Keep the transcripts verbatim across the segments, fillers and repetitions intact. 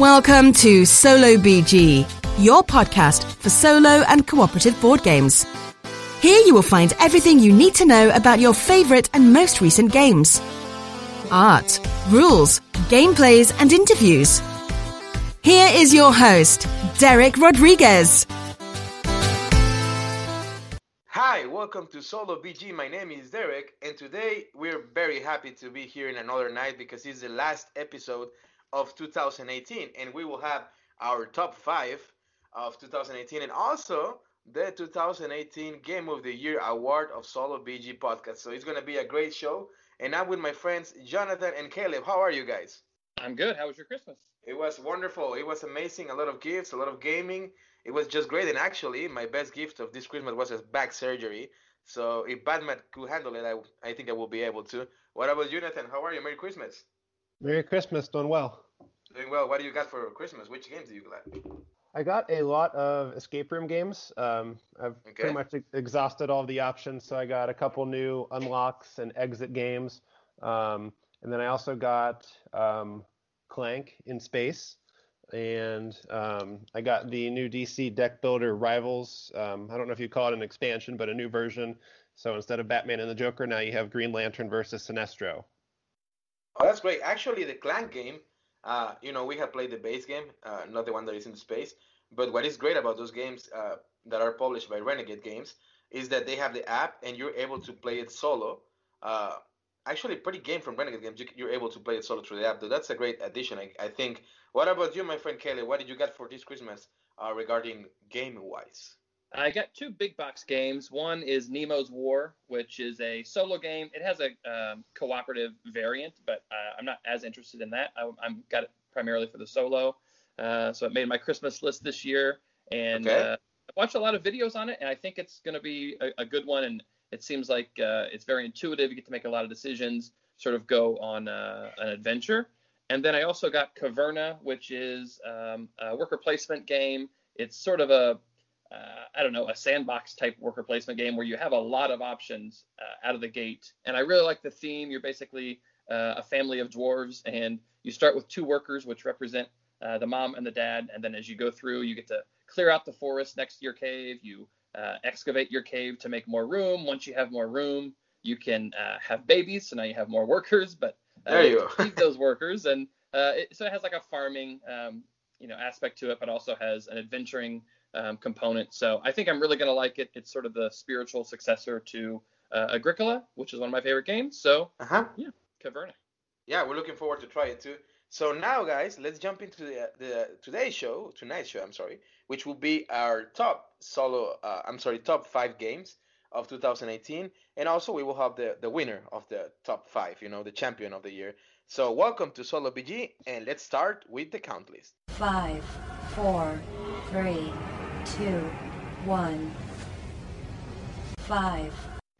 Welcome to Solo B G, your podcast for solo and cooperative board games. Here you will find everything you need to know about your favorite and most recent games. Art, rules, gameplays, and interviews. Here is your host, Derek Rodriguez. Hi, welcome to Solo B G. My name is Derek, and today we're very happy to be here in another night because it's the last episode of two thousand eighteen, and we will have our top five of two thousand eighteen and also the two thousand eighteen Game of the Year Award of Solo B G Podcast. So it's going to be a great show, and I'm with my friends Jonathan and Caleb. How are you guys? I'm good. How was your Christmas? It was wonderful. It was amazing. A lot of gifts, a lot of gaming. It was just great, and actually, my best gift of this Christmas was a back surgery. So if Batman could handle it, I, I think I will be able to. What about you, Jonathan? How are you? Merry Christmas. Merry Christmas. Doing well. Doing well. What do you got for Christmas? Which games do you like? I got a lot of escape room games. Um, I've okay. pretty much ex- exhausted all the options, so I got a couple new Unlocks and Exit games. Um, and then I also got um, Clank in Space. And um, I got the new D C Deck Builder Rivals. Um, I don't know if you call it an expansion, but a new version. So instead of Batman and the Joker, now you have Green Lantern versus Sinestro. Oh, that's great. Actually, the Clank game, uh, you know, we have played the base game, uh, not the one that is in space. But what is great about those games uh, that are published by Renegade Games is that they have the app and you're able to play it solo. Uh, actually, pretty game from Renegade Games. You're able to play it solo through the app. So that's a great addition, I, I think. What about you, my friend Kelly? What did you get for this Christmas uh, regarding game-wise? I got two big box games. One is Nemo's War, which is a solo game. It has a um, cooperative variant, but uh, I'm not as interested in that. I I'm got it primarily for the solo, uh, so it made my Christmas list this year. And okay. uh, I watched a lot of videos on it, and I think it's going to be a, a good one. And it seems like uh, it's very intuitive. You get to make a lot of decisions, sort of go on uh, an adventure. And then I also got Caverna, which is um, a worker placement game. It's sort of a, uh, I don't know, a sandbox type worker placement game where you have a lot of options uh, out of the gate. And I really like the theme. You're basically uh, a family of dwarves, and you start with two workers, which represent uh, the mom and the dad. And then as you go through, you get to clear out the forest next to your cave. You uh, excavate your cave to make more room. Once you have more room, you can uh, have babies. So now you have more workers, but Uh, there you feed those workers, and uh, it, so it has like a farming, um, you know, aspect to it, but also has an adventuring um, component. So I think I'm really gonna like it. It's sort of the spiritual successor to uh, Agricola, which is one of my favorite games. So uh-huh. yeah, Caverna. Yeah, we're looking forward to try it too. So now, guys, let's jump into the, the today's show, tonight's show. I'm sorry, which will be our top solo. Uh, I'm sorry, top five games of two thousand eighteen, and also we will have the, the winner of the top five, you know, the champion of the year. So welcome to Solo B G, and let's start with the count list. Five, four, three, two, one, five.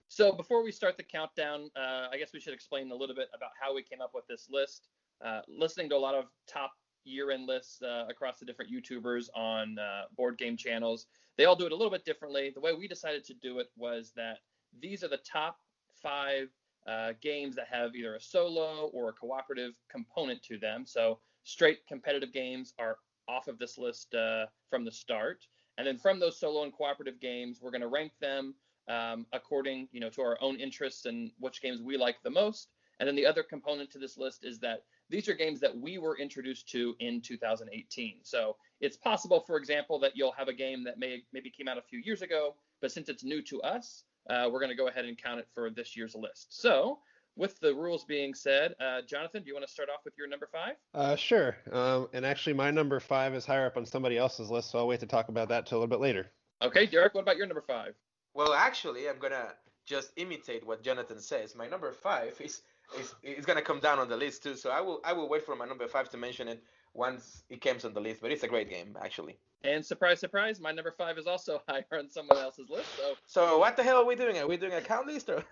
So before we start the countdown, uh, I guess we should explain a little bit about how we came up with this list. Uh, listening to a lot of top year-end lists uh, across the different YouTubers on uh, board game channels. They all do it a little bit differently. The way we decided to do it was that these are the top five uh, games that have either a solo or a cooperative component to them. So straight competitive games are off of this list uh, from the start. And then from those solo and cooperative games, we're going to rank them um, according, you know, to our own interests and which games we like the most. And then the other component to this list is that these are games that we were introduced to in two thousand eighteen. So it's possible, for example, that you'll have a game that may maybe came out a few years ago, but since it's new to us, uh, we're going to go ahead and count it for this year's list. So with the rules being said, uh, Jonathan, do you want to start off with your number five? Uh, sure. Um, and actually, my number five is higher up on somebody else's list, so I'll wait to talk about that till a little bit later. Okay, Derek, what about your number five? Well, actually, I'm going to just imitate what Jonathan says. My number five is... It's, it's going to come down on the list, too, so I will I will wait for my number five to mention it once it comes on the list, but it's a great game, actually. And surprise, surprise, my number five is also higher on someone else's list. So, so what the hell are we doing? Are we doing a count list? Or...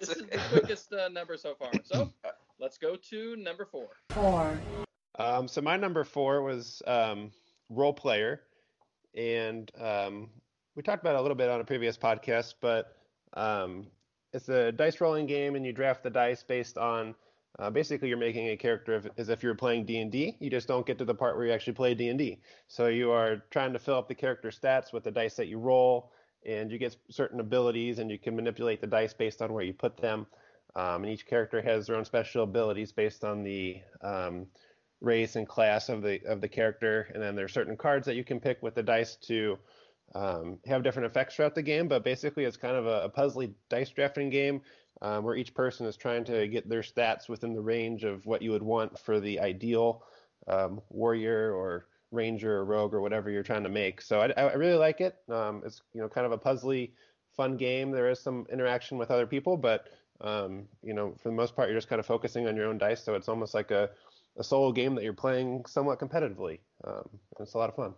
this is the quickest uh, number so far. So let's go to number four. Four. Um, so my number four was um, Roll Player, and um, we talked about it a little bit on a previous podcast, but... Um, It's a dice rolling game, and you draft the dice based on Uh, basically, you're making a character of, as if you're playing D and D. You just don't get to the part where you actually play D and D. So you are trying to fill up the character stats with the dice that you roll, and you get certain abilities, and you can manipulate the dice based on where you put them. Um, and each character has their own special abilities based on the um, race and class of the of the character. And then there are certain cards that you can pick with the dice to um, have different effects throughout the game. But basically, it's kind of a, a puzzly dice drafting game. Um, where each person is trying to get their stats within the range of what you would want for the ideal um, warrior or ranger or rogue or whatever you're trying to make. So I, I really like it. Um, it's you know kind of a puzzly, fun game. There is some interaction with other people, but um, you know for the most part you're just kind of focusing on your own dice. So it's almost like a, a solo game that you're playing somewhat competitively. Um, it's a lot of fun.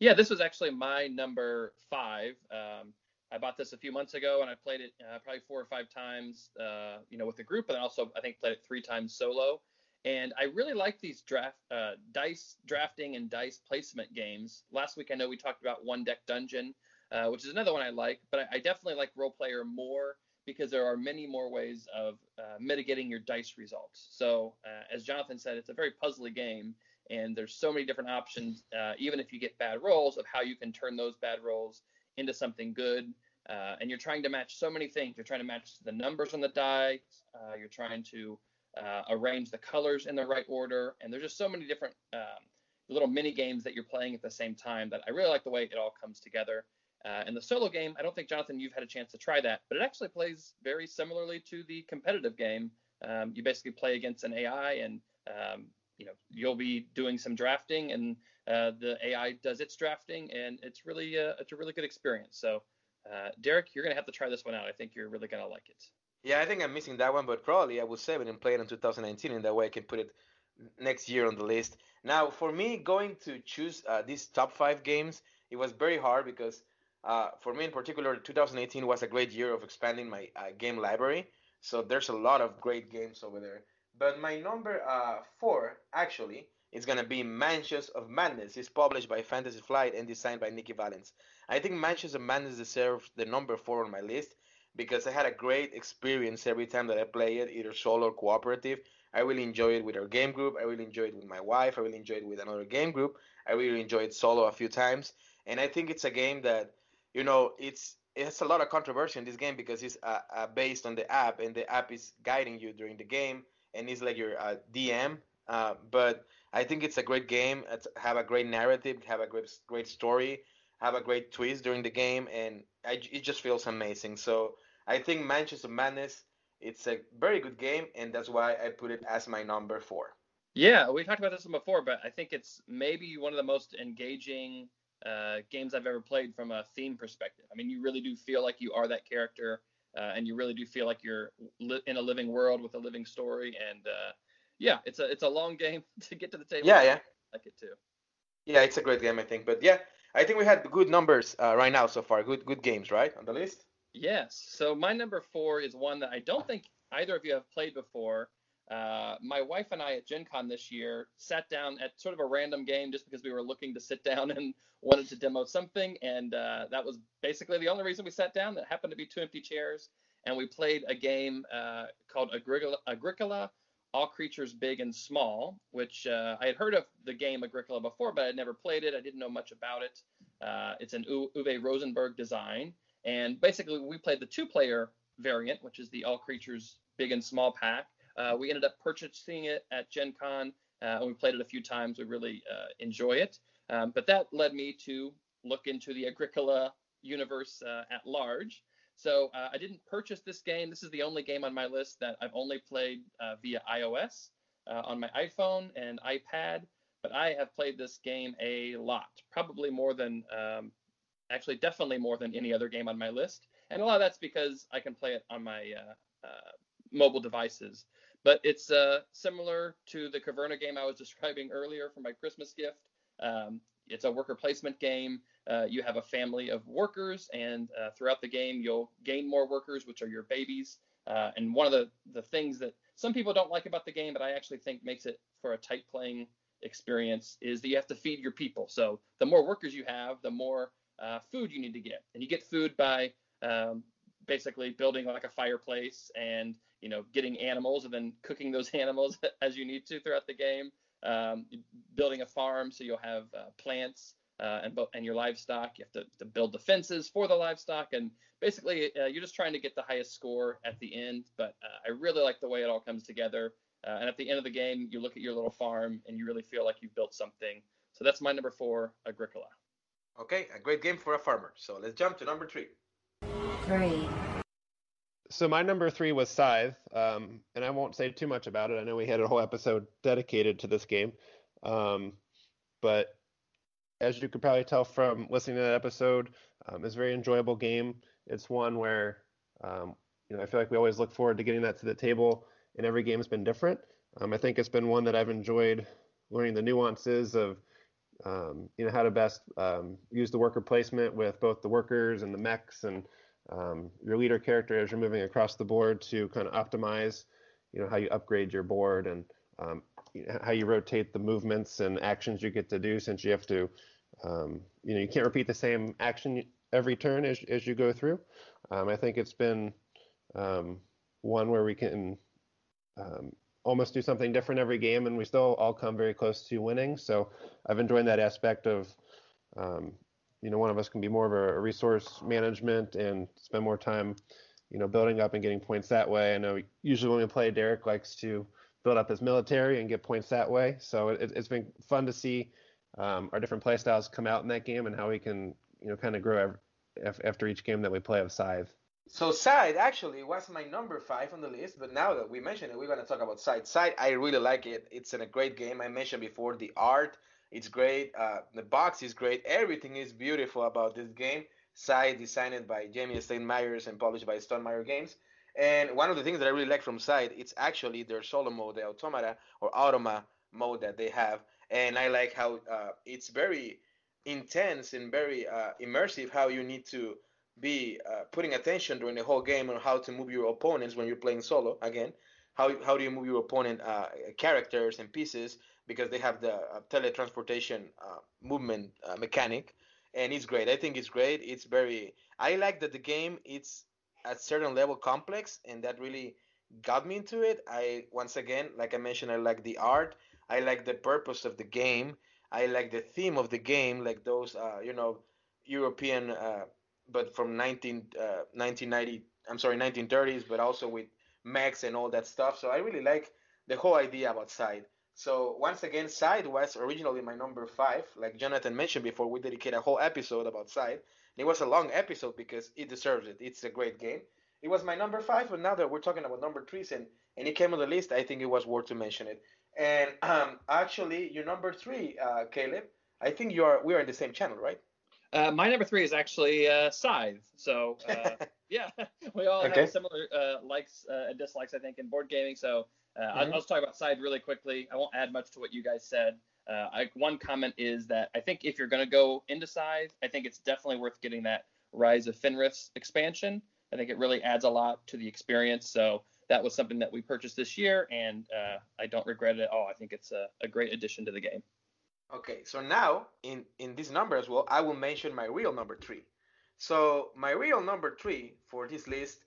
Yeah, this was actually my number five. Um... I bought this a few months ago, and I played it uh, probably four or five times, uh, you know, with the group, and also I think played it three times solo. And I really like these draft uh, dice drafting and dice placement games. Last week, I know we talked about One Deck Dungeon, uh, which is another one I like, but I, I definitely like Roll Player more because there are many more ways of uh, mitigating your dice results. So uh, as Jonathan said, it's a very puzzly game, and there's so many different options, uh, even if you get bad rolls, of how you can turn those bad rolls into something good, uh, and you're trying to match so many things. You're trying to match the numbers on the dice. Uh, you're trying to uh, arrange the colors in the right order, and there's just so many different um, little mini games that you're playing at the same time that I really like the way it all comes together. Uh, and the solo game, I don't think, Jonathan, you've had a chance to try that, but it actually plays very similarly to the competitive game. Um, you basically play against an A I, and um, you know you'll be doing some drafting, and Uh, the A I does its drafting, and it's really uh, it's a really good experience. So, uh, Derek, you're going to have to try this one out. I think you're really going to like it. Yeah, I think I'm missing that one, but probably I will save it and play it in two thousand nineteen, and that way I can put it next year on the list. Now, for me, going to choose uh, these top five games, it was very hard because uh, for me in particular, two thousand eighteen was a great year of expanding my uh, game library. So there's a lot of great games over there. But my number uh, four, actually, it's going to be Mansions of Madness. It's published by Fantasy Flight and designed by Nikki Valens. I think Mansions of Madness deserves the number four on my list because I had a great experience every time that I play it, either solo or cooperative. I really enjoy it with our game group. I really enjoy it with my wife. I really enjoy it with another game group. I really enjoyed solo a few times. And I think it's a game that, you know, it's it has a lot of controversy in this game because it's uh, uh, based on the app, and the app is guiding you during the game, and it's like your uh, D M. Uh, but I think it's a great game. It's have a great narrative, have a great great story, have a great twist during the game, and I, it just feels amazing. So I think Mansions of Madness, it's a very good game, and that's why I put it as my number four. Yeah, we talked about this one before, but I think it's maybe one of the most engaging uh, games I've ever played from a theme perspective. I mean, you really do feel like you are that character, uh, and you really do feel like you're li- in a living world with a living story, and uh, yeah, it's a it's a long game to get to the table. Yeah, yeah. I like it too. Yeah, it's a great game, I think. But yeah, I think we had good numbers uh, right now so far. Good good games, right, on the list? Yes. So my number four is one that I don't think either of you have played before. Uh, my wife and I at Gen Con this year sat down at sort of a random game just because we were looking to sit down and wanted to demo something. And uh, that was basically the only reason we sat down. That happened to be two empty chairs. And we played a game uh, called Agricola, Agricola All Creatures Big and Small, which uh, I had heard of the game Agricola before, but I had never played it. I didn't know much about it. Uh, it's an U- Uwe Rosenberg design. And basically, we played the two-player variant, which is the All Creatures Big and Small pack. Uh, we ended up purchasing it at Gen Con, uh, and we played it a few times. We really uh, enjoy it. Um, but that led me to look into the Agricola universe uh, at large. So uh, I didn't purchase this game. This is the only game on my list that I've only played uh, via iOS uh, on my iPhone and iPad. But I have played this game a lot, probably more than, um, actually definitely more than any other game on my list. And a lot of that's because I can play it on my uh, uh, mobile devices. But it's uh, similar to the Caverna game I was describing earlier for my Christmas gift. Um, it's a worker placement game. Uh, you have a family of workers, and uh, throughout the game, you'll gain more workers, which are your babies. Uh, and one of the, the things that some people don't like about the game, but I actually think makes it for a tight playing experience, is that you have to feed your people. So the more workers you have, the more uh, food you need to get. And you get food by um, basically building like a fireplace and, you know, getting animals and then cooking those animals as you need to throughout the game. Um, building a farm so you'll have uh, plants uh, and and your livestock. You have to, to build the fences for the livestock. And basically, uh, you're just trying to get the highest score at the end. But uh, I really like the way it all comes together. Uh, and at the end of the game, you look at your little farm and you really feel like you've built something. So that's my number four, Agricola. Okay, a great game for a farmer. So let's jump to number three. Three. So my number three was Scythe, um, and I won't say too much about it. I know we had a whole episode dedicated to this game, um, but as you could probably tell from listening to that episode, um, it's a very enjoyable game. It's one where um, you know I feel like we always look forward to getting that to the table, and every game has been different. Um, I think it's been one that I've enjoyed learning the nuances of um, you know how to best um, use the worker placement with both the workers and the mechs and Um, your leader character as you're moving across the board to kind of optimize, you know, how you upgrade your board and um, you know, how you rotate the movements and actions you get to do, since you have to, um, you know, you can't repeat the same action every turn as as you go through. Um, I think it's been um, one where we can um, almost do something different every game, and we still all come very close to winning. So I've enjoyed that aspect of um you know, one of us can be more of a resource management and spend more time, you know, building up and getting points that way. I know usually when we play, Derek likes to build up his military and get points that way. So it, it's been fun to see um, our different play styles come out in that game and how we can, you know, kind of grow every, after each game that we play of Scythe. So Scythe actually was my number five on the list, but now that we mentioned it, we're going to talk about Scythe. Scythe, I really like it. It's in a great game. I mentioned before the art. It's great. Uh, the box is great. Everything is beautiful about this game. Scythe, designed by Jamie Stegmaier and published by Stonemaier Games. And one of the things that I really like from Scythe, it's actually their solo mode, the Automata or Automa mode that they have. And I like how uh, it's very intense and very uh, immersive, how you need to be uh, putting attention during the whole game on how to move your opponents when you're playing solo, again. How how do you move your opponent uh, characters and pieces, because they have the uh, teletransportation uh, movement uh, mechanic, and it's great. I think it's great. It's very – I like that the game, it's at certain level complex, and that really got me into it. I Once again, like I mentioned, I like the art. I like the purpose of the game. I like the theme of the game, like those, uh, you know, European uh, – but from nineteen, uh, nineteen ninety – I'm sorry, nineteen thirties, but also with – mechs and all that stuff. So I really like the whole idea about Scythe. So once again, Scythe was originally my number five. Like Jonathan mentioned before, we dedicated a whole episode about Scythe. And it was a long episode because it deserves it. It's a great game. It was my number five, but now that we're talking about number threes and, and it came on the list, I think it was worth to mention it. And um, actually, your number three, uh, Caleb, I think you are. we are in the same channel, right? Uh, my number three is actually uh, Scythe. So, uh, yeah, we all okay. have similar uh, likes uh, and dislikes, I think, in board gaming. So uh, mm-hmm. I'll, I'll just talk about Scythe really quickly. I won't add much to what you guys said. Uh, I, one comment is that I think if you're going to go into Scythe, I think it's definitely worth getting that Rise of Fenris expansion. I think it really adds a lot to the experience. So that was something that we purchased this year, and uh, I don't regret it at all. I think it's a, a great addition to the game. Okay, so now in, in this number as well, I will mention my real number three. So my real number three for this list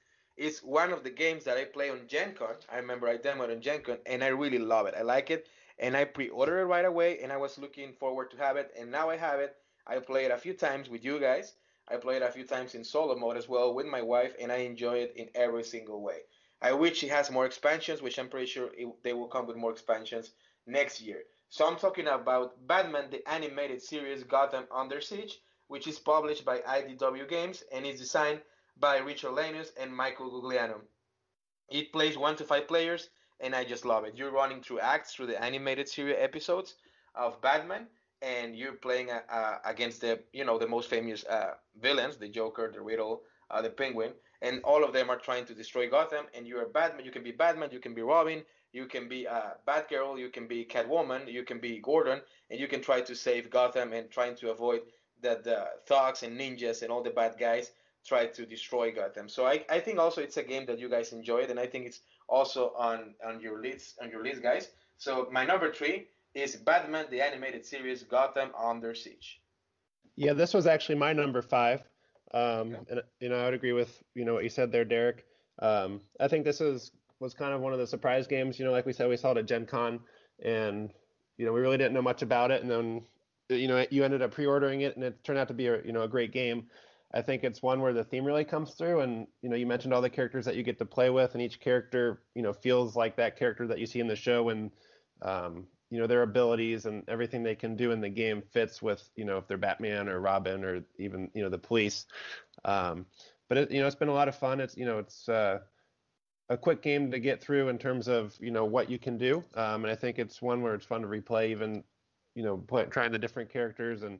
is one of the games that I play on Gen Con. I remember I demoed on Gen Con, and I really love it. I like it, and I pre-ordered it right away, and I was looking forward to have it, and now I have it. I played it a few times with you guys. I played it a few times in solo mode as well with my wife, and I enjoy it in every single way. I wish it has more expansions, which I'm pretty sure it, they will come with more expansions next year. So I'm talking about Batman: The Animated Series Gotham Under Siege, which is published by I D W Games and is designed by Richard Lanus and Michael Gugliano. It plays one to five players, and I just love it. You're running through acts through the animated series episodes of Batman, and you're playing uh, against the you know the most famous uh, villains, the Joker, the Riddle, uh, the Penguin, and all of them are trying to destroy Gotham. And you're Batman. You can be Batman. You can be Robin. You can be uh, Batgirl, you can be Catwoman, you can be Gordon, and you can try to save Gotham and trying to avoid that the thugs and ninjas and all the bad guys try to destroy Gotham. So I, I think also it's a game that you guys enjoyed, and I think it's also on, on your list, on your list, guys. So my number three is Batman: The Animated Series Gotham Under Siege. Yeah, this was actually my number five. Um, okay. And you know, I would agree with you know what you said there, Derek. Um, I think this is was kind of one of the surprise games. You know, like we said, we saw it at Gen Con, and you know, we really didn't know much about it. And then you know, you ended up pre-ordering it, and it turned out to be a you know a great game. I think it's one where the theme really comes through, and you know, you mentioned all the characters that you get to play with, and each character you know feels like that character that you see in the show, and um, you know, their abilities and everything they can do in the game fits with, you know, if they're Batman or Robin or even, you know, the police. Um, but, it, you know, it's been a lot of fun. It's, you know, it's uh, a quick game to get through in terms of, you know, what you can do. Um, and I think it's one where it's fun to replay, even, you know, play, trying the different characters and,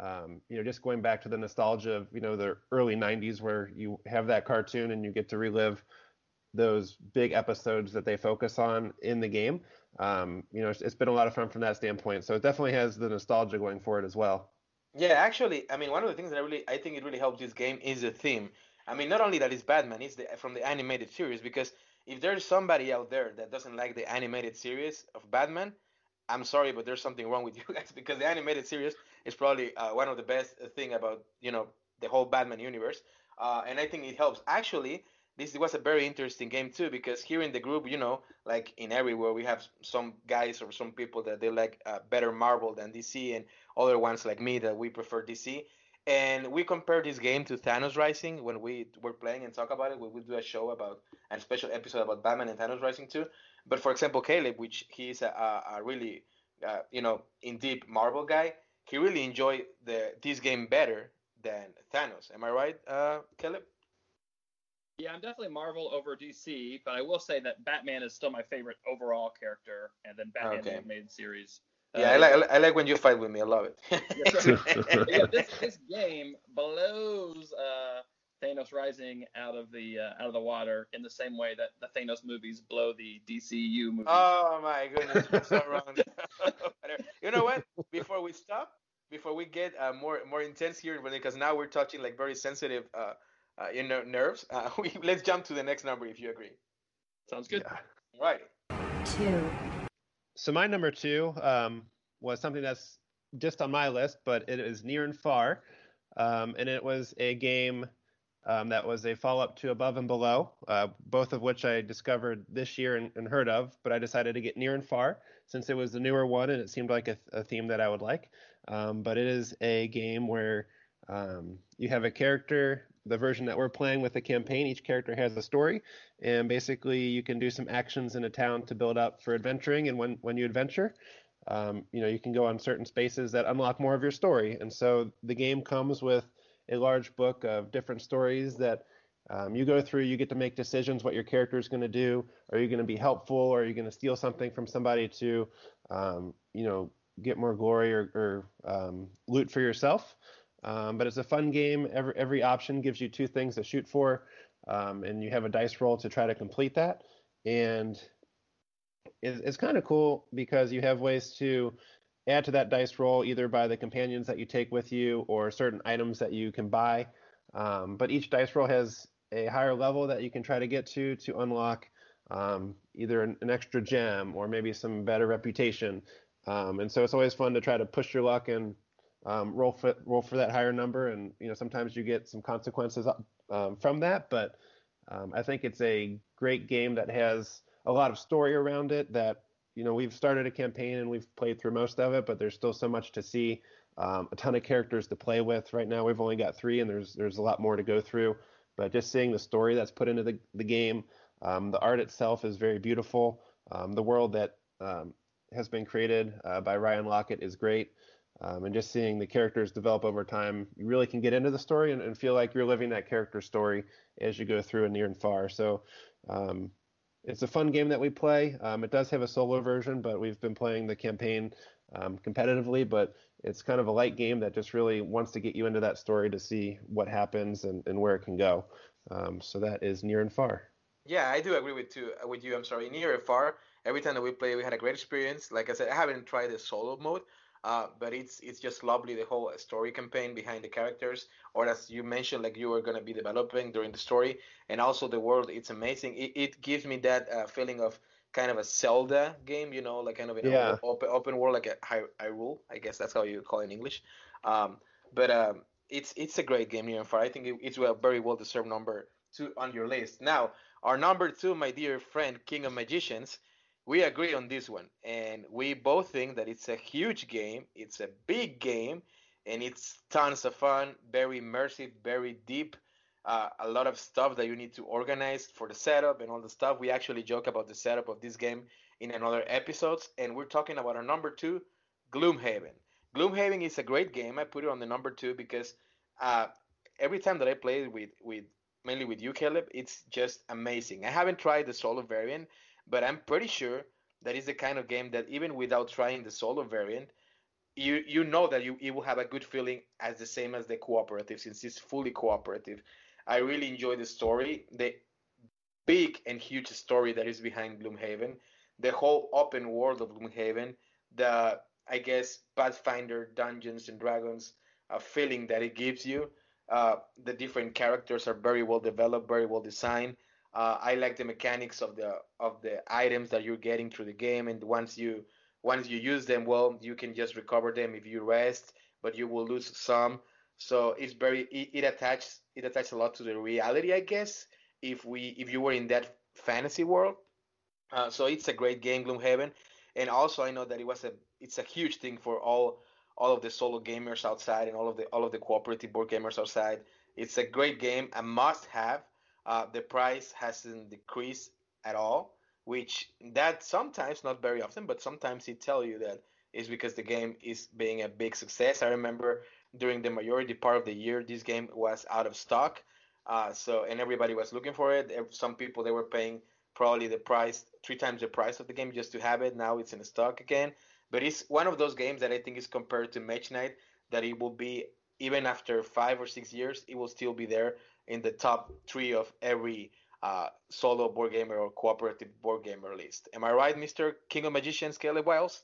um, you know, just going back to the nostalgia of, you know, the early nineties where you have that cartoon and you get to relive those big episodes that they focus on in the game. Um, you know, it's, it's been a lot of fun from that standpoint. So it definitely has the nostalgia going for it as well. Yeah, actually, I mean, one of the things that I really, I think it really helps this game is the theme. I mean, not only that it's Batman, it's the, from the animated series, because if there's somebody out there that doesn't like the animated series of Batman, I'm sorry, but there's something wrong with you guys, because the animated series is probably uh, one of the best thing about, you know, the whole Batman universe. Uh, and I think it helps. Actually, this was a very interesting game, too, because here in the group, you know, like in everywhere, we have some guys or some people that they like uh, better Marvel than D C, and other ones like me that we prefer D C. And we compare this game to Thanos Rising when we were playing and talk about it. We would do a show about a special episode about Batman and Thanos Rising, too. But, for example, Caleb, which he is a, a really, uh, you know, in deep Marvel guy, he really enjoyed the, this game better than Thanos. Am I right, uh, Caleb? Yeah, I'm definitely Marvel over D C, but I will say that Batman is still my favorite overall character, and then Batman okay. the Animated Series. Yeah, uh, I, like, I like when you fight with me. I love it. Right. Yeah, this, this game blows uh, Thanos Rising out of the uh, out of the water in the same way that the Thanos movies blow the D C U movies. Oh my goodness, we're so wrong. You know what? Before we stop, before we get uh, more more intense here, because now we're touching like very sensitive. Uh, Uh, you know, nerves. Uh, we, let's jump to the next number if you agree. Sounds good. Yeah. All right. Two. So my number two um, was something that's just on my list, but it is Near and Far. Um, and it was a game um, that was a follow-up to Above and Below, uh, both of which I discovered this year and, and heard of, but I decided to get Near and Far since it was the newer one and it seemed like a, a theme that I would like. Um, but it is a game where um, you have a character. The version that we're playing with the campaign, each character has a story, and basically you can do some actions in a town to build up for adventuring. And when, when you adventure, um, you know, you can go on certain spaces that unlock more of your story. And so the game comes with a large book of different stories that um, you go through. You get to make decisions what your character is going to do. Are you going to be helpful, or are you going to steal something from somebody to, um, you know, get more glory or, or um, loot for yourself? Um, but it's a fun game. Every, every option gives you two things to shoot for, um, and you have a dice roll to try to complete that. And it, it's kind of cool because you have ways to add to that dice roll either by the companions that you take with you or certain items that you can buy. Um, but each dice roll has a higher level that you can try to get to to unlock um, either an, an extra gem or maybe some better reputation. Um, and so it's always fun to try to push your luck and Um, roll for roll for that higher number, and you know sometimes you get some consequences um, from that. But um, I think it's a great game that has a lot of story around it. That you know we've started a campaign and we've played through most of it, but there's still so much to see, um, a ton of characters to play with. Right now we've only got three, and there's there's a lot more to go through. But just seeing the story that's put into the the game, um, the art itself is very beautiful. Um, the world that um, has been created uh, by Ryan Lockett is great. Um, and just seeing the characters develop over time, you really can get into the story and, and feel like you're living that character story as you go through a Near and Far. So um, it's a fun game that we play. Um, it does have a solo version, but we've been playing the campaign um, competitively. But it's kind of a light game that just really wants to get you into that story to see what happens and, and where it can go. Um, so that is Near and Far. Yeah, I do agree with, too, with you. I'm sorry. Near and Far, every time that we play, we had a great experience. Like I said, I haven't tried the solo mode. Uh, but it's it's just lovely, the whole story campaign behind the characters, or as you mentioned, like you were going to be developing during the story, and also the world. It's amazing. It, it gives me that uh, feeling of kind of a Zelda game, you know, like kind of an yeah. open, open world, like a Hy- Hyrule. I guess that's how you call it in English. Um, but um, it's it's a great game, Near and Far. I think it, it's a very well-deserved number two on your list. Now, our number two, my dear friend, King of Magicians, we agree on this one. And we both think that it's a huge game, it's a big game, and it's tons of fun, very immersive, very deep, uh, a lot of stuff that you need to organize for the setup and all the stuff. We actually joke about the setup of this game in another episodes, and we're talking about our number two, Gloomhaven. Gloomhaven is a great game. I put it on the number two because uh, every time that I play it with, with mainly with you, Caleb, it's just amazing. I haven't tried the solo variant, but I'm pretty sure that is the kind of game that even without trying the solo variant, you you know that you it will have a good feeling as the same as the cooperative, since it's fully cooperative. I really enjoy the story, the big and huge story that is behind Gloomhaven, the whole open world of Gloomhaven, the I guess, Pathfinder, Dungeons and Dragons, a feeling that it gives you. Uh, the different characters are very well developed, very well designed. Uh, I like the mechanics of the of the items that you're getting through the game, and once you once you use them, well, you can just recover them if you rest, but you will lose some. So it's very it, it attaches it attaches a lot to the reality, I guess. If we if you were in that fantasy world, uh, so it's a great game, Gloomhaven. And also, I know that it was a it's a huge thing for all all of the solo gamers outside and all of the all of the cooperative board gamers outside. It's a great game, a must-have. Uh, the price hasn't decreased at all, which that sometimes, not very often, but sometimes it tells you that is because the game is being a big success. I remember during the majority part of the year, this game was out of stock, uh, so and everybody was looking for it. Some people they were paying probably the price, three times the price of the game just to have it. Now it's in stock again. But it's one of those games that I think is compared to Match Night, that it will be, even after five or six years, it will still be there in the top three of every uh, solo board gamer or cooperative board gamer list. Am I right, Mister King of Magicians, Caleb Wiles?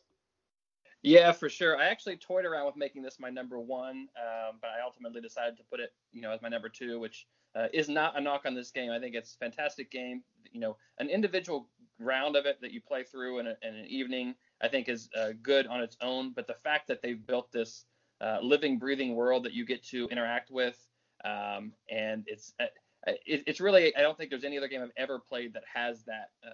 Yeah, for sure. I actually toyed around with making this my number one, um, but I ultimately decided to put it, you know, as my number two, which uh, is not a knock on this game. I think it's a fantastic game. You know, an individual round of it that you play through in, a, in an evening, I think, is uh, good on its own. But the fact that they've built this uh, living, breathing world that you get to interact with, um, and it's uh, it, it's really, I don't think there's any other game I've ever played that has that uh,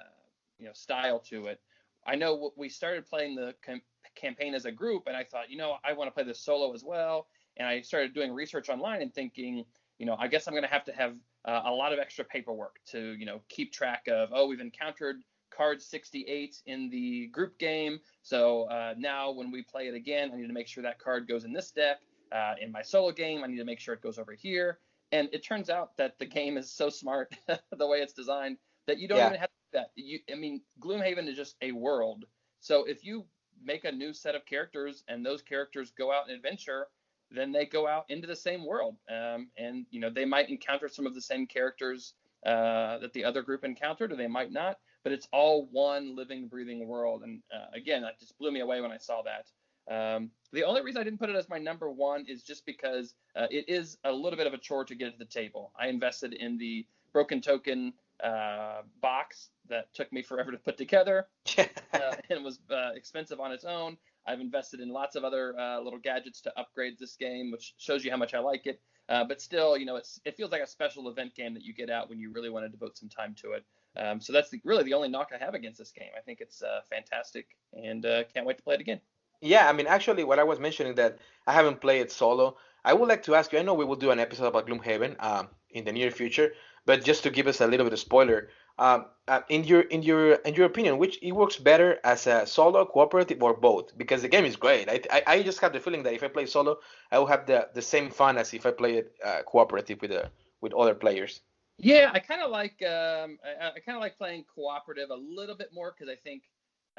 you know style to it. I know we started playing the com- campaign as a group, and I thought, you know, I want to play this solo as well. And I started doing research online and thinking, you know, I guess I'm going to have to have uh, a lot of extra paperwork to, you know, keep track of, oh, we've encountered card sixty-eight in the group game. So uh, now when we play it again, I need to make sure that card goes in this deck. Uh, in my solo game, I need to make sure it goes over here. And it turns out that the game is so smart the way it's designed that you don't yeah. even have to do that. You, I mean, Gloomhaven is just a world. So if you make a new set of characters and those characters go out and adventure, then they go out into the same world. Um, and, you know, they might encounter some of the same characters uh, that the other group encountered, or they might not. But it's all one living, breathing world. And, uh, again, that just blew me away when I saw that. Um, the only reason I didn't put it as my number one is just because uh, it is a little bit of a chore to get it to the table. I invested in the Broken Token uh, box that took me forever to put together uh, and was uh, expensive on its own. I've invested in lots of other uh, little gadgets to upgrade this game, which shows you how much I like it. Uh, but still, you know, it's, it feels like a special event game that you get out when you really want to devote some time to it. Um, so that's the, really the only knock I have against this game. I think it's uh, fantastic, and uh, can't wait to play it again. Yeah, I mean, actually, what I was mentioning that I haven't played it solo. I would like to ask you, I know we will do an episode about Gloomhaven um, in the near future, but just to give us a little bit of spoiler, um, uh, in your in your in your opinion, which it works better as a solo, cooperative, or both? Because the game is great. I I, I just have the feeling that if I play solo, I will have the, the same fun as if I play it uh, cooperative with uh, with other players. Yeah, I kind of like um, I, I kind of like playing cooperative a little bit more because I think.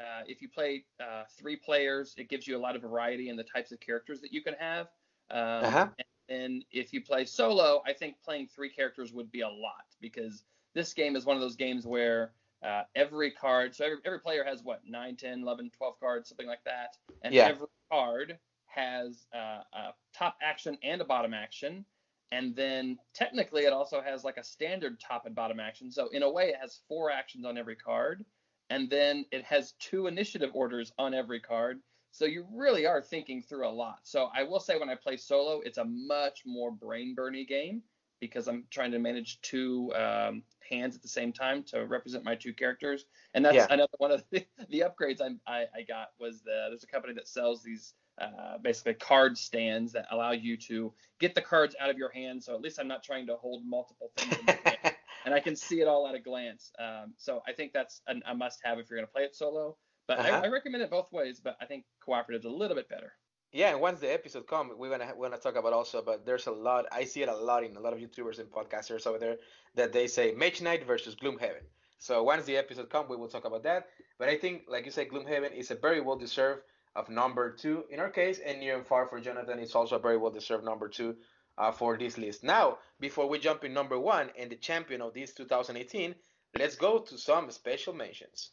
Uh, if you play uh, three players, it gives you a lot of variety in the types of characters that you can have. Um, uh-huh. and, and if you play solo, I think playing three characters would be a lot because this game is one of those games where uh, every card, so every, every player has what, nine, ten, eleven, twelve cards, something like that. And yeah. every card has uh, a top action and a bottom action. And then technically it also has like a standard top and bottom action. So in a way it has four actions on every card. And then it has two initiative orders on every card. So you really are thinking through a lot. So I will say when I play solo, it's a much more brain-burning game because I'm trying to manage two um, hands at the same time to represent my two characters. And that's yeah. another one of the, the upgrades I, I, I got was the, there's a company that sells these uh, basically card stands that allow you to get the cards out of your hand. So at least I'm not trying to hold multiple things in my hand. And I can see it all at a glance. Um, so I think that's an, a must-have if you're going to play it solo. But uh-huh. I, I recommend it both ways, but I think cooperative's a little bit better. Yeah, and once the episode comes, we're gonna we're gonna talk about also. But there's a lot. I see it a lot in a lot of YouTubers and podcasters over there that they say Mage Knight versus Gloomhaven. So once the episode comes, we will talk about that. But I think, like you said, Gloomhaven is a very well deserved of number two in our case, and Near and Far for Jonathan is also a very well deserved number two uh, for this list. Now, before we jump in number one and the champion of this two thousand eighteen, let's go to some special mentions.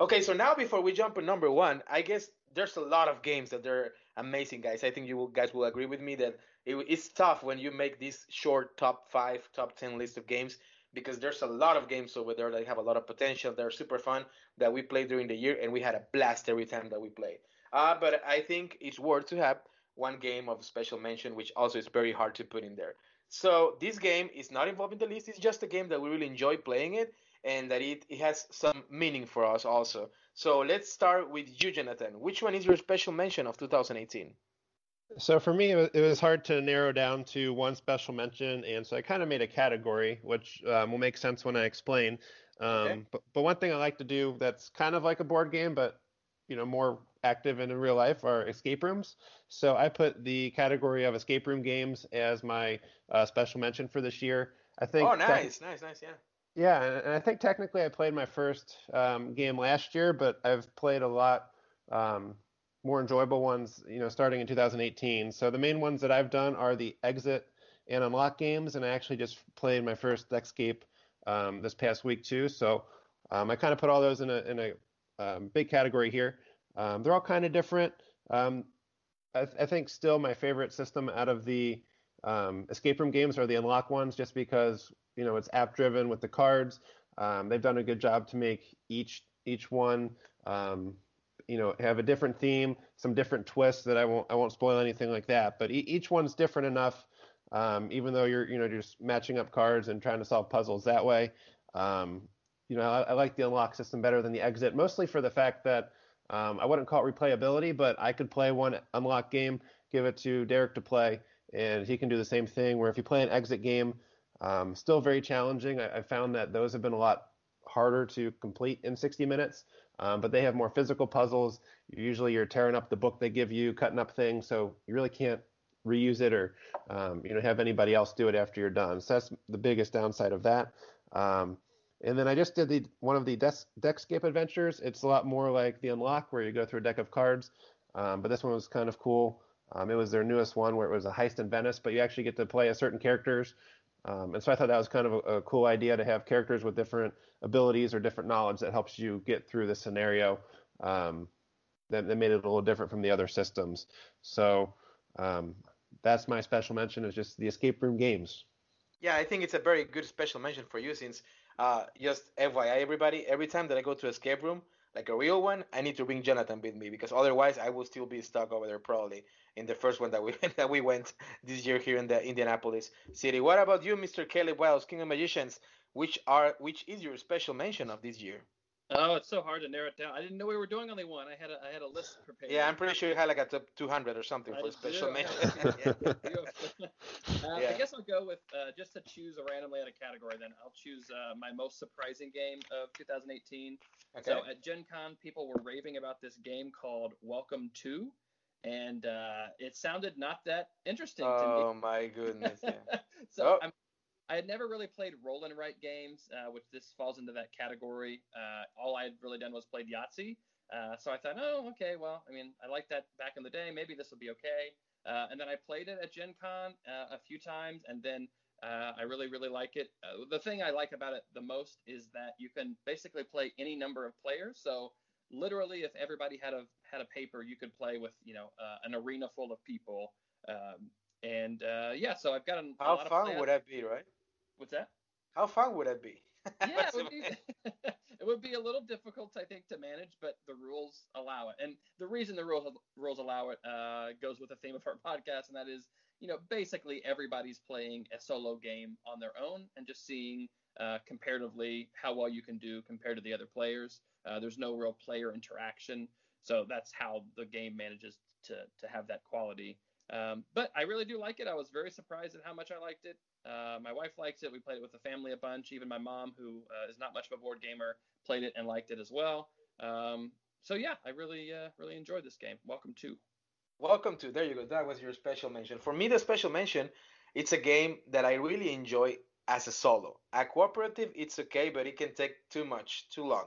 Okay, so now before we jump in number one, I guess there's a lot of games that they're amazing, guys. I think you will, guys will agree with me that it, it's tough when you make this short top five, top ten list of games because there's a lot of games over there that have a lot of potential. They're super fun that we played during the year, and we had a blast every time that we played. Uh, but I think it's worth to have one game of special mention, which also is very hard to put in there. So this game is not involved in the list. It's just a game that we really enjoy playing it. And that it, it has some meaning for us also. So let's start with you, Jonathan. Which one is your special mention of two thousand eighteen? So for me, it was hard to narrow down to one special mention, and so I kind of made a category, which um, will make sense when I explain. Um, okay. but, but one thing I like to do that's kind of like a board game, but you know, more active and in real life are escape rooms. So I put the category of escape room games as my uh, special mention for this year. I think. Oh, nice, that, nice, nice, yeah. Yeah, and I think technically I played my first um, game last year, but I've played a lot um, more enjoyable ones, you know, starting in two thousand eighteen. So the main ones that I've done are the Exit and Unlock games, and I actually just played my first Escape um, this past week too. So um, I kind of put all those in a in a um, big category here. Um, they're all kind of different. Um, I, th- I think still my favorite system out of the um, escape room games are the Unlock ones, just because. You know, it's app-driven with the cards. Um, they've done a good job to make each each one, um, you know, have a different theme, some different twists that I won't I won't spoil anything like that. But e- each one's different enough, um, even though you're you know just matching up cards and trying to solve puzzles that way. Um, you know, I, I like the Unlock system better than the Exit, mostly for the fact that um, I wouldn't call it replayability, but I could play one Unlock game, give it to Derek to play, and he can do the same thing. Where if you play an Exit game. Um, still very challenging. I, I found that those have been a lot harder to complete in sixty minutes, um, but they have more physical puzzles. Usually you're tearing up the book they give you, cutting up things, so you really can't reuse it or um, you know, have anybody else do it after you're done. So that's the biggest downside of that. Um, and then I just did the one of the desk, Deckscape adventures. It's a lot more like the Unlock where you go through a deck of cards, um, but this one was kind of cool. Um, it was their newest one where it was a heist in Venice, but you actually get to play as certain characters. Um, and so I thought that was kind of a, a cool idea to have characters with different abilities or different knowledge that helps you get through the scenario. Um, that, that made it a little different from the other systems. So um, that's my special mention is just the escape room games. Yeah, I think it's a very good special mention for you since uh, just F Y I, everybody, every time that I go to escape room, like a real one, I need to bring Jonathan with me because otherwise I will still be stuck over there probably in the first one that we that we went this year here in the Indianapolis city. What about you, Mister Caleb Wiles, King of Magicians? Which are which is your special mention of this year? Oh, it's so hard to narrow it down. I didn't know we were doing only one. I had a I had a list prepared. Yeah, I'm pretty sure you had like a top two hundred or something I for special do. mention. yeah. uh, yeah. I guess I'll go with uh, just to choose a randomly out of category. Then I'll choose uh, my most surprising game of two thousand eighteen. Okay. So at Gen Con, people were raving about this game called Welcome To, and uh, it sounded not that interesting oh, to me. Oh my goodness! Yeah. so oh. I'm. I had never really played roll and write games, uh, which this falls into that category. Uh, all I had really done was played Yahtzee. Uh, so I thought, oh, okay, well, I mean, I liked that back in the day. Maybe this will be okay. Uh, and then I played it at Gen Con uh, a few times, and then uh, I really, really like it. Uh, the thing I like about it the most is that you can basically play any number of players. So literally, if everybody had a had a paper, you could play with, you know, uh, an arena full of people. Um, and, uh, yeah, so I've got a, a lot of fun. How fun would that be, right? What's that? How fun would that be? Yeah, it would be, It would be a little difficult, I think, to manage, but the rules allow it. And the reason the rules rules allow it uh, goes with the theme of our podcast, and that is, you know, basically everybody's playing a solo game on their own and just seeing uh, comparatively how well you can do compared to the other players. Uh, there's no real player interaction, so that's how the game manages to to have that quality. Um, but I really do like it. I was very surprised at how much I liked it. Uh, my wife likes it. We played it with the family a bunch. Even my mom, who uh, is not much of a board gamer, played it and liked it as well. Um, so yeah, I really, uh, really enjoyed this game. Welcome to. Welcome to. There you go. That was your special mention. For me, the special mention, it's a game that I really enjoy as a solo. A cooperative, it's okay, but it can take too much, too long.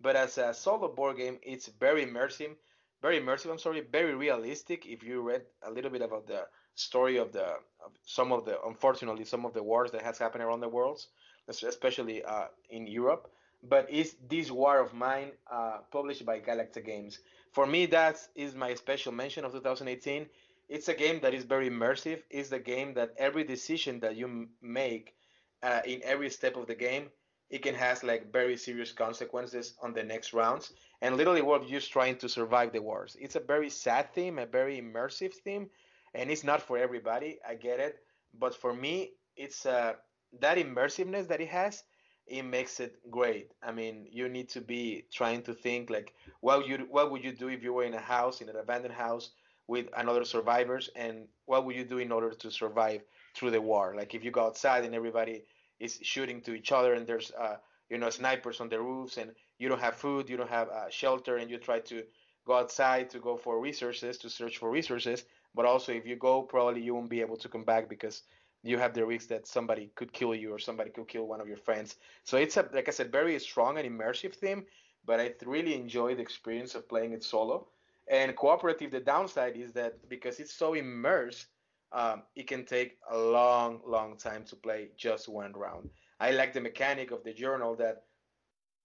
But as a solo board game, it's very immersive. Very immersive. I'm sorry. Very realistic. If you read a little bit about the story of the of some of the unfortunately some of the wars that has happened around the world, especially uh, in Europe. But it's This War of Mine, uh, published by Galacta Games. For me, that is my special mention of two thousand eighteen. It's a game that is very immersive. It's the game that every decision that you make uh, in every step of the game, it can have like very serious consequences on the next rounds, and literally we're just trying to survive the wars. It's a very sad theme, a very immersive theme, and it's not for everybody. I get it, but for me, it's uh, that immersiveness that it has. It makes it great. I mean, you need to be trying to think like, well, you what would you do if you were in a house, in an abandoned house with another survivors, and what would you do in order to survive through the war? Like if you go outside and everybody is shooting to each other, and there's uh, you know snipers on the roofs, and you don't have food, you don't have uh, shelter, and you try to go outside to go for resources, to search for resources. But also, if you go, probably you won't be able to come back because you have the risk that somebody could kill you or somebody could kill one of your friends. So it's a, like I said, very strong and immersive theme. But I really enjoy the experience of playing it solo and cooperative. The downside is that because it's so immersed. Um, it can take a long, long time to play just one round. I like the mechanic of the journal that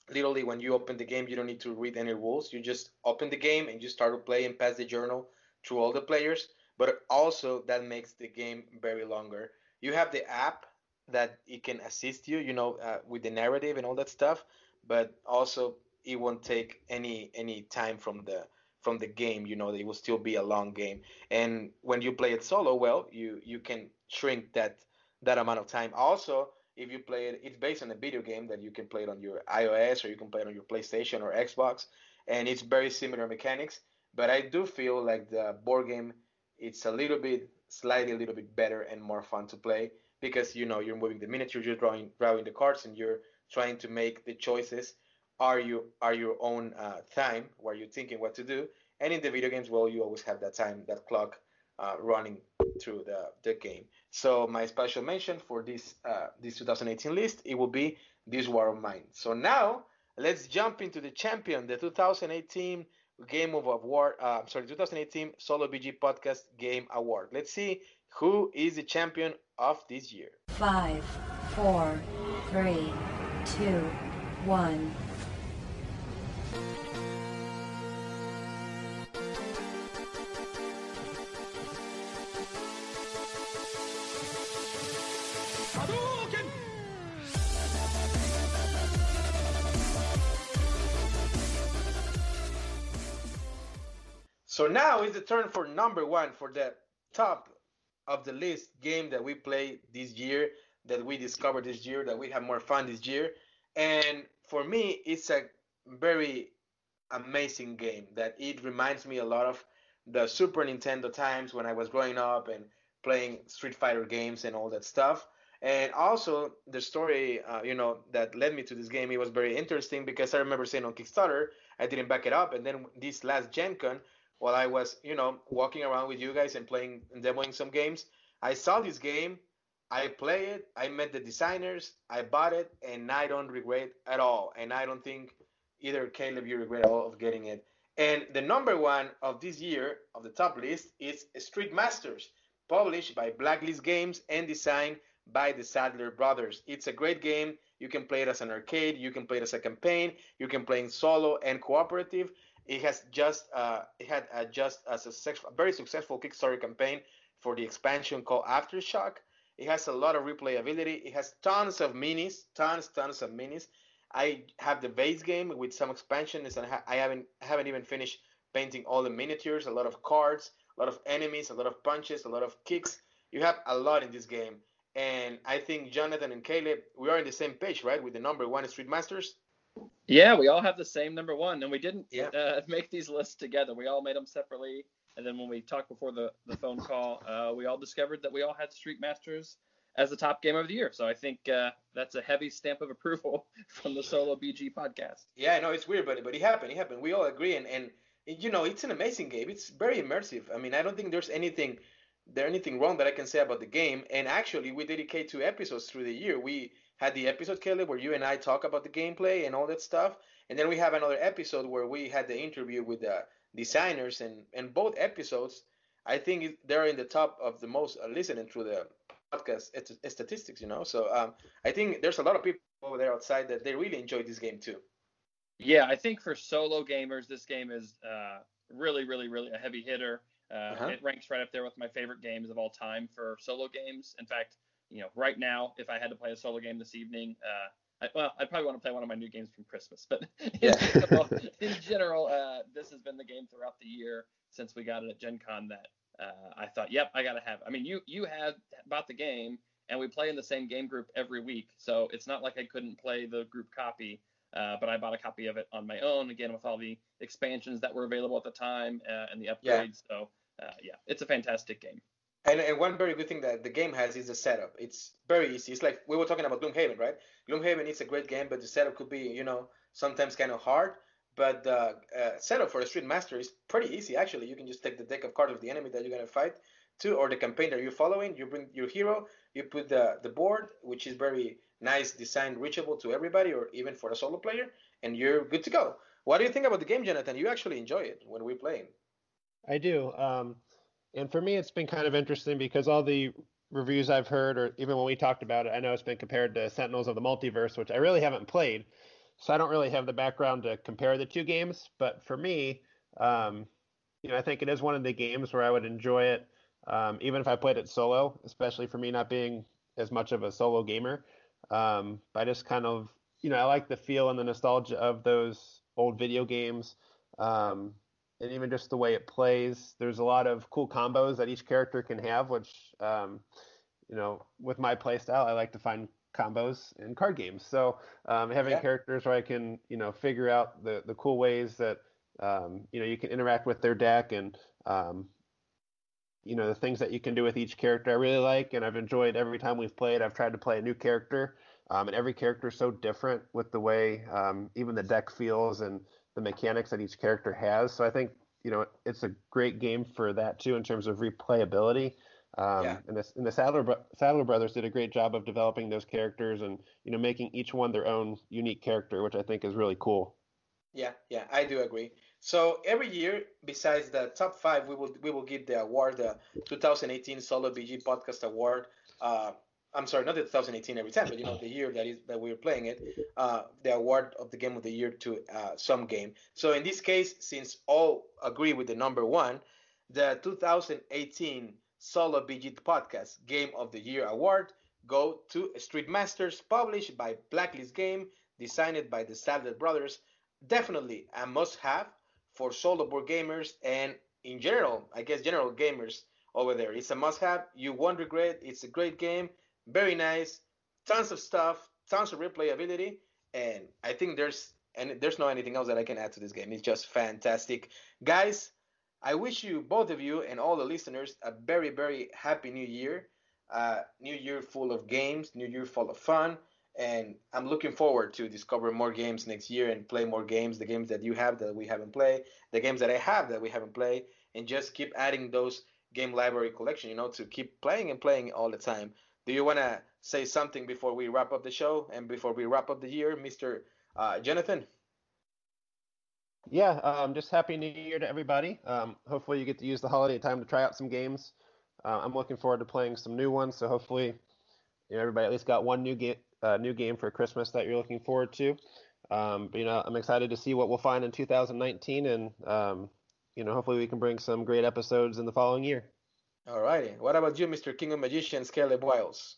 literally when you open the game, you don't need to read any rules. You just open the game and you start to play and pass the journal through all the players. But also that makes the game very longer. You have the app that it can assist you, you know, uh, with the narrative and all that stuff. But also it won't take any any time from the from the game, you know, it will still be a long game. And when you play it solo, well, you, you can shrink that that amount of time. Also, if you play it, it's based on a video game that you can play it on your iOS or you can play it on your PlayStation or Xbox, and it's very similar mechanics. But I do feel like the board game, it's a little bit, slightly a little bit better and more fun to play because, you know, you're moving the miniatures, you're drawing, drawing the cards, and you're trying to make the choices. Are you are your own uh, time where you're thinking what to do, and in the video games, well, you always have that time, that clock uh, running through the, the game. So my special mention for this uh, this two thousand eighteen list, it will be This War of Mine. So now let's jump into the champion, the two thousand eighteen Game of Award. Uh, I'm sorry, two thousand eighteen Solo B G Podcast Game Award. Let's see who is the champion of this year. Five, four, three, two, one. So now is the turn for number one, for the top of the list game that we played this year, that we discovered this year, that we have more fun this year. And for me, it's a very amazing game that it reminds me a lot of the Super Nintendo times when I was growing up and playing Street Fighter games and all that stuff. And also the story, uh, you know, that led me to this game, it was very interesting because I remember saying on Kickstarter, I didn't back it up. And then this last Gen Con, while I was, you know, walking around with you guys and playing and demoing some games, I saw this game, I played it, I met the designers, I bought it, and I don't regret at all. And I don't think either, Caleb, you regret at all of getting it. And the number one of this year, of the top list, is Street Masters, published by Blacklist Games and designed by the Sadler Brothers. It's a great game. You can play it as an arcade, you can play it as a campaign, you can play in solo and cooperative. It has just uh, it had uh, just a, success, a very successful Kickstarter campaign for the expansion called Aftershock. It has a lot of replayability. It has tons of minis, tons, tons of minis. I have the base game with some expansions, and I haven't haven't even finished painting all the miniatures. A lot of cards, a lot of enemies, a lot of punches, a lot of kicks. You have a lot in this game, and I think Jonathan and Caleb, we are on the same page, right, with the number one Street Masters? Yeah, we all have the same number one, and we didn't yeah. uh, make these lists together. We all made them separately, and then when we talked before the, the phone call, uh, we all discovered that we all had Street Masters as the top game of the year. So I think uh, that's a heavy stamp of approval from the Solo B G podcast. Yeah, I know it's weird, but, but it happened. It happened. We all agree, and, and, you know, it's an amazing game. It's very immersive. I mean, I don't think there's anything – there anything wrong that I can say about the game. And actually, we dedicate two episodes through the year. We had the episode, Caleb, where you and I talk about the gameplay and all that stuff. And then we have another episode where we had the interview with the designers. And, and both episodes, I think they're in the top of the most listening through the podcast statistics, you know. So um, I think there's a lot of people over there outside that they really enjoy this game too. Yeah, I think for solo gamers, this game is uh, really, really, really a heavy hitter. Uh, uh-huh. It ranks right up there with my favorite games of all time for solo games. In fact, you know, right now, if I had to play a solo game this evening, uh, I, well, I'd probably want to play one of my new games from Christmas. But yeah. in general, in general uh, this has been the game throughout the year since we got it at Gen Con that uh, I thought, yep, I got to have it. I mean, you, you had bought the game, and we play in the same game group every week. So it's not like I couldn't play the group copy. Uh, but I bought a copy of it on my own, again, with all the expansions that were available at the time uh, and the upgrades. Yeah. So, uh, yeah, it's a fantastic game. And, and one very good thing that the game has is the setup. It's very easy. It's like we were talking about Gloomhaven, right? Gloomhaven is a great game, but the setup could be, you know, sometimes kind of hard. But the uh, uh, setup for a Street Master is pretty easy, actually. You can just take the deck of cards of the enemy that you're going to fight to, or the campaign that you're following. You bring your hero, you put the, the board, which is very nice design, reachable to everybody or even for a solo player, and you're good to go. What do you think about the game, Jonathan? You actually enjoy it when we're playing. I do. Um, and for me, it's been kind of interesting because all the reviews I've heard, or even when we talked about it, I know it's been compared to Sentinels of the Multiverse, which I really haven't played. So I don't really have the background to compare the two games. But for me, um, you know, I think it is one of the games where I would enjoy it, um, even if I played it solo, especially for me not being as much of a solo gamer. Um, but I just kind of, you know, I like the feel and the nostalgia of those old video games, um, and even just the way it plays. There's a lot of cool combos that each character can have, which, um, you know, with my playstyle, I like to find combos in card games. So um, having yeah. characters where I can, you know, figure out the, the cool ways that, um, you know, you can interact with their deck and, um, you know, the things that you can do with each character I really like, and I've enjoyed every time we've played. I've tried to play a new character, um, and every character is so different with the way um, even the deck feels and the mechanics that each character has. So I think, you know, it's a great game for that, too, in terms of replayability. Um, yeah. And the, and the Sadler, Sadler Brothers did a great job of developing those characters and, you know, making each one their own unique character, which I think is really cool. Yeah, yeah, I do agree. So every year, besides the top five, we will we will give the award, the twenty eighteen Solo B G Podcast Award. Uh, I'm sorry, not the twenty eighteen every time, but you know the year that is that we are playing it, uh, the award of the game of the year to uh, some game. So in this case, since all agree with the number one, the twenty eighteen Solo B G Podcast Game of the Year Award go to Street Masters, published by Blacklist Game, designed by the Sadler Brothers. Definitely a must-have for solo board gamers and in general, I guess general gamers over there. It's a must-have. You won't regret. It's a great game. Very nice. Tons of stuff. Tons of replayability. And I think there's and there's no anything else that I can add to this game. It's just fantastic. Guys, I wish you, both of you and all the listeners, a very, very happy new year. Uh, new year full of games. New year full of fun. And I'm looking forward to discover more games next year and play more games, the games that you have that we haven't played, the games that I have that we haven't played, and just keep adding those game library collection, you know, to keep playing and playing all the time. Do you want to say something before we wrap up the show and before we wrap up the year, Mister Uh, Jonathan? Yeah, um, just happy new year to everybody. Um, hopefully you get to use the holiday time to try out some games. Uh, I'm looking forward to playing some new ones, so hopefully you know, everybody at least got one new game. Uh, new game for Christmas that you're looking forward to. Um, but, you know, I'm excited to see what we'll find in two thousand nineteen, and um, you know, hopefully we can bring some great episodes in the following year. All righty. What about you, Mister King of Magicians, Caleb Wiles?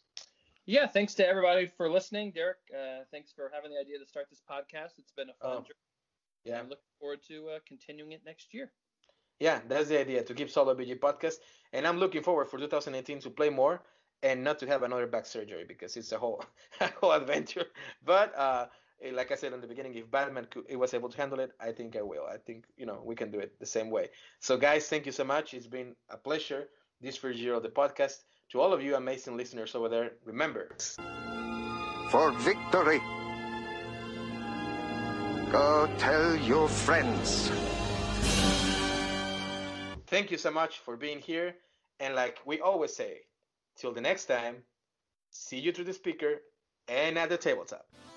Yeah, thanks to everybody for listening. Derek, uh, thanks for having the idea to start this podcast. It's been a fun oh, journey. Yeah, I'm looking forward to uh, continuing it next year. Yeah, that's the idea, to keep Solo B G podcast. And I'm looking forward for two thousand eighteen to play more and not to have another back surgery, because it's a whole a whole adventure. But uh, like I said in the beginning, if Batman could, it was able to handle it, I think I will. I think, you know, we can do it the same way. So, guys, thank you so much. It's been a pleasure. This first year of the podcast. To all of you amazing listeners over there, remember, for victory, go tell your friends. Thank you so much for being here. And like we always say, till the next time, see you through the speaker and at the tabletop.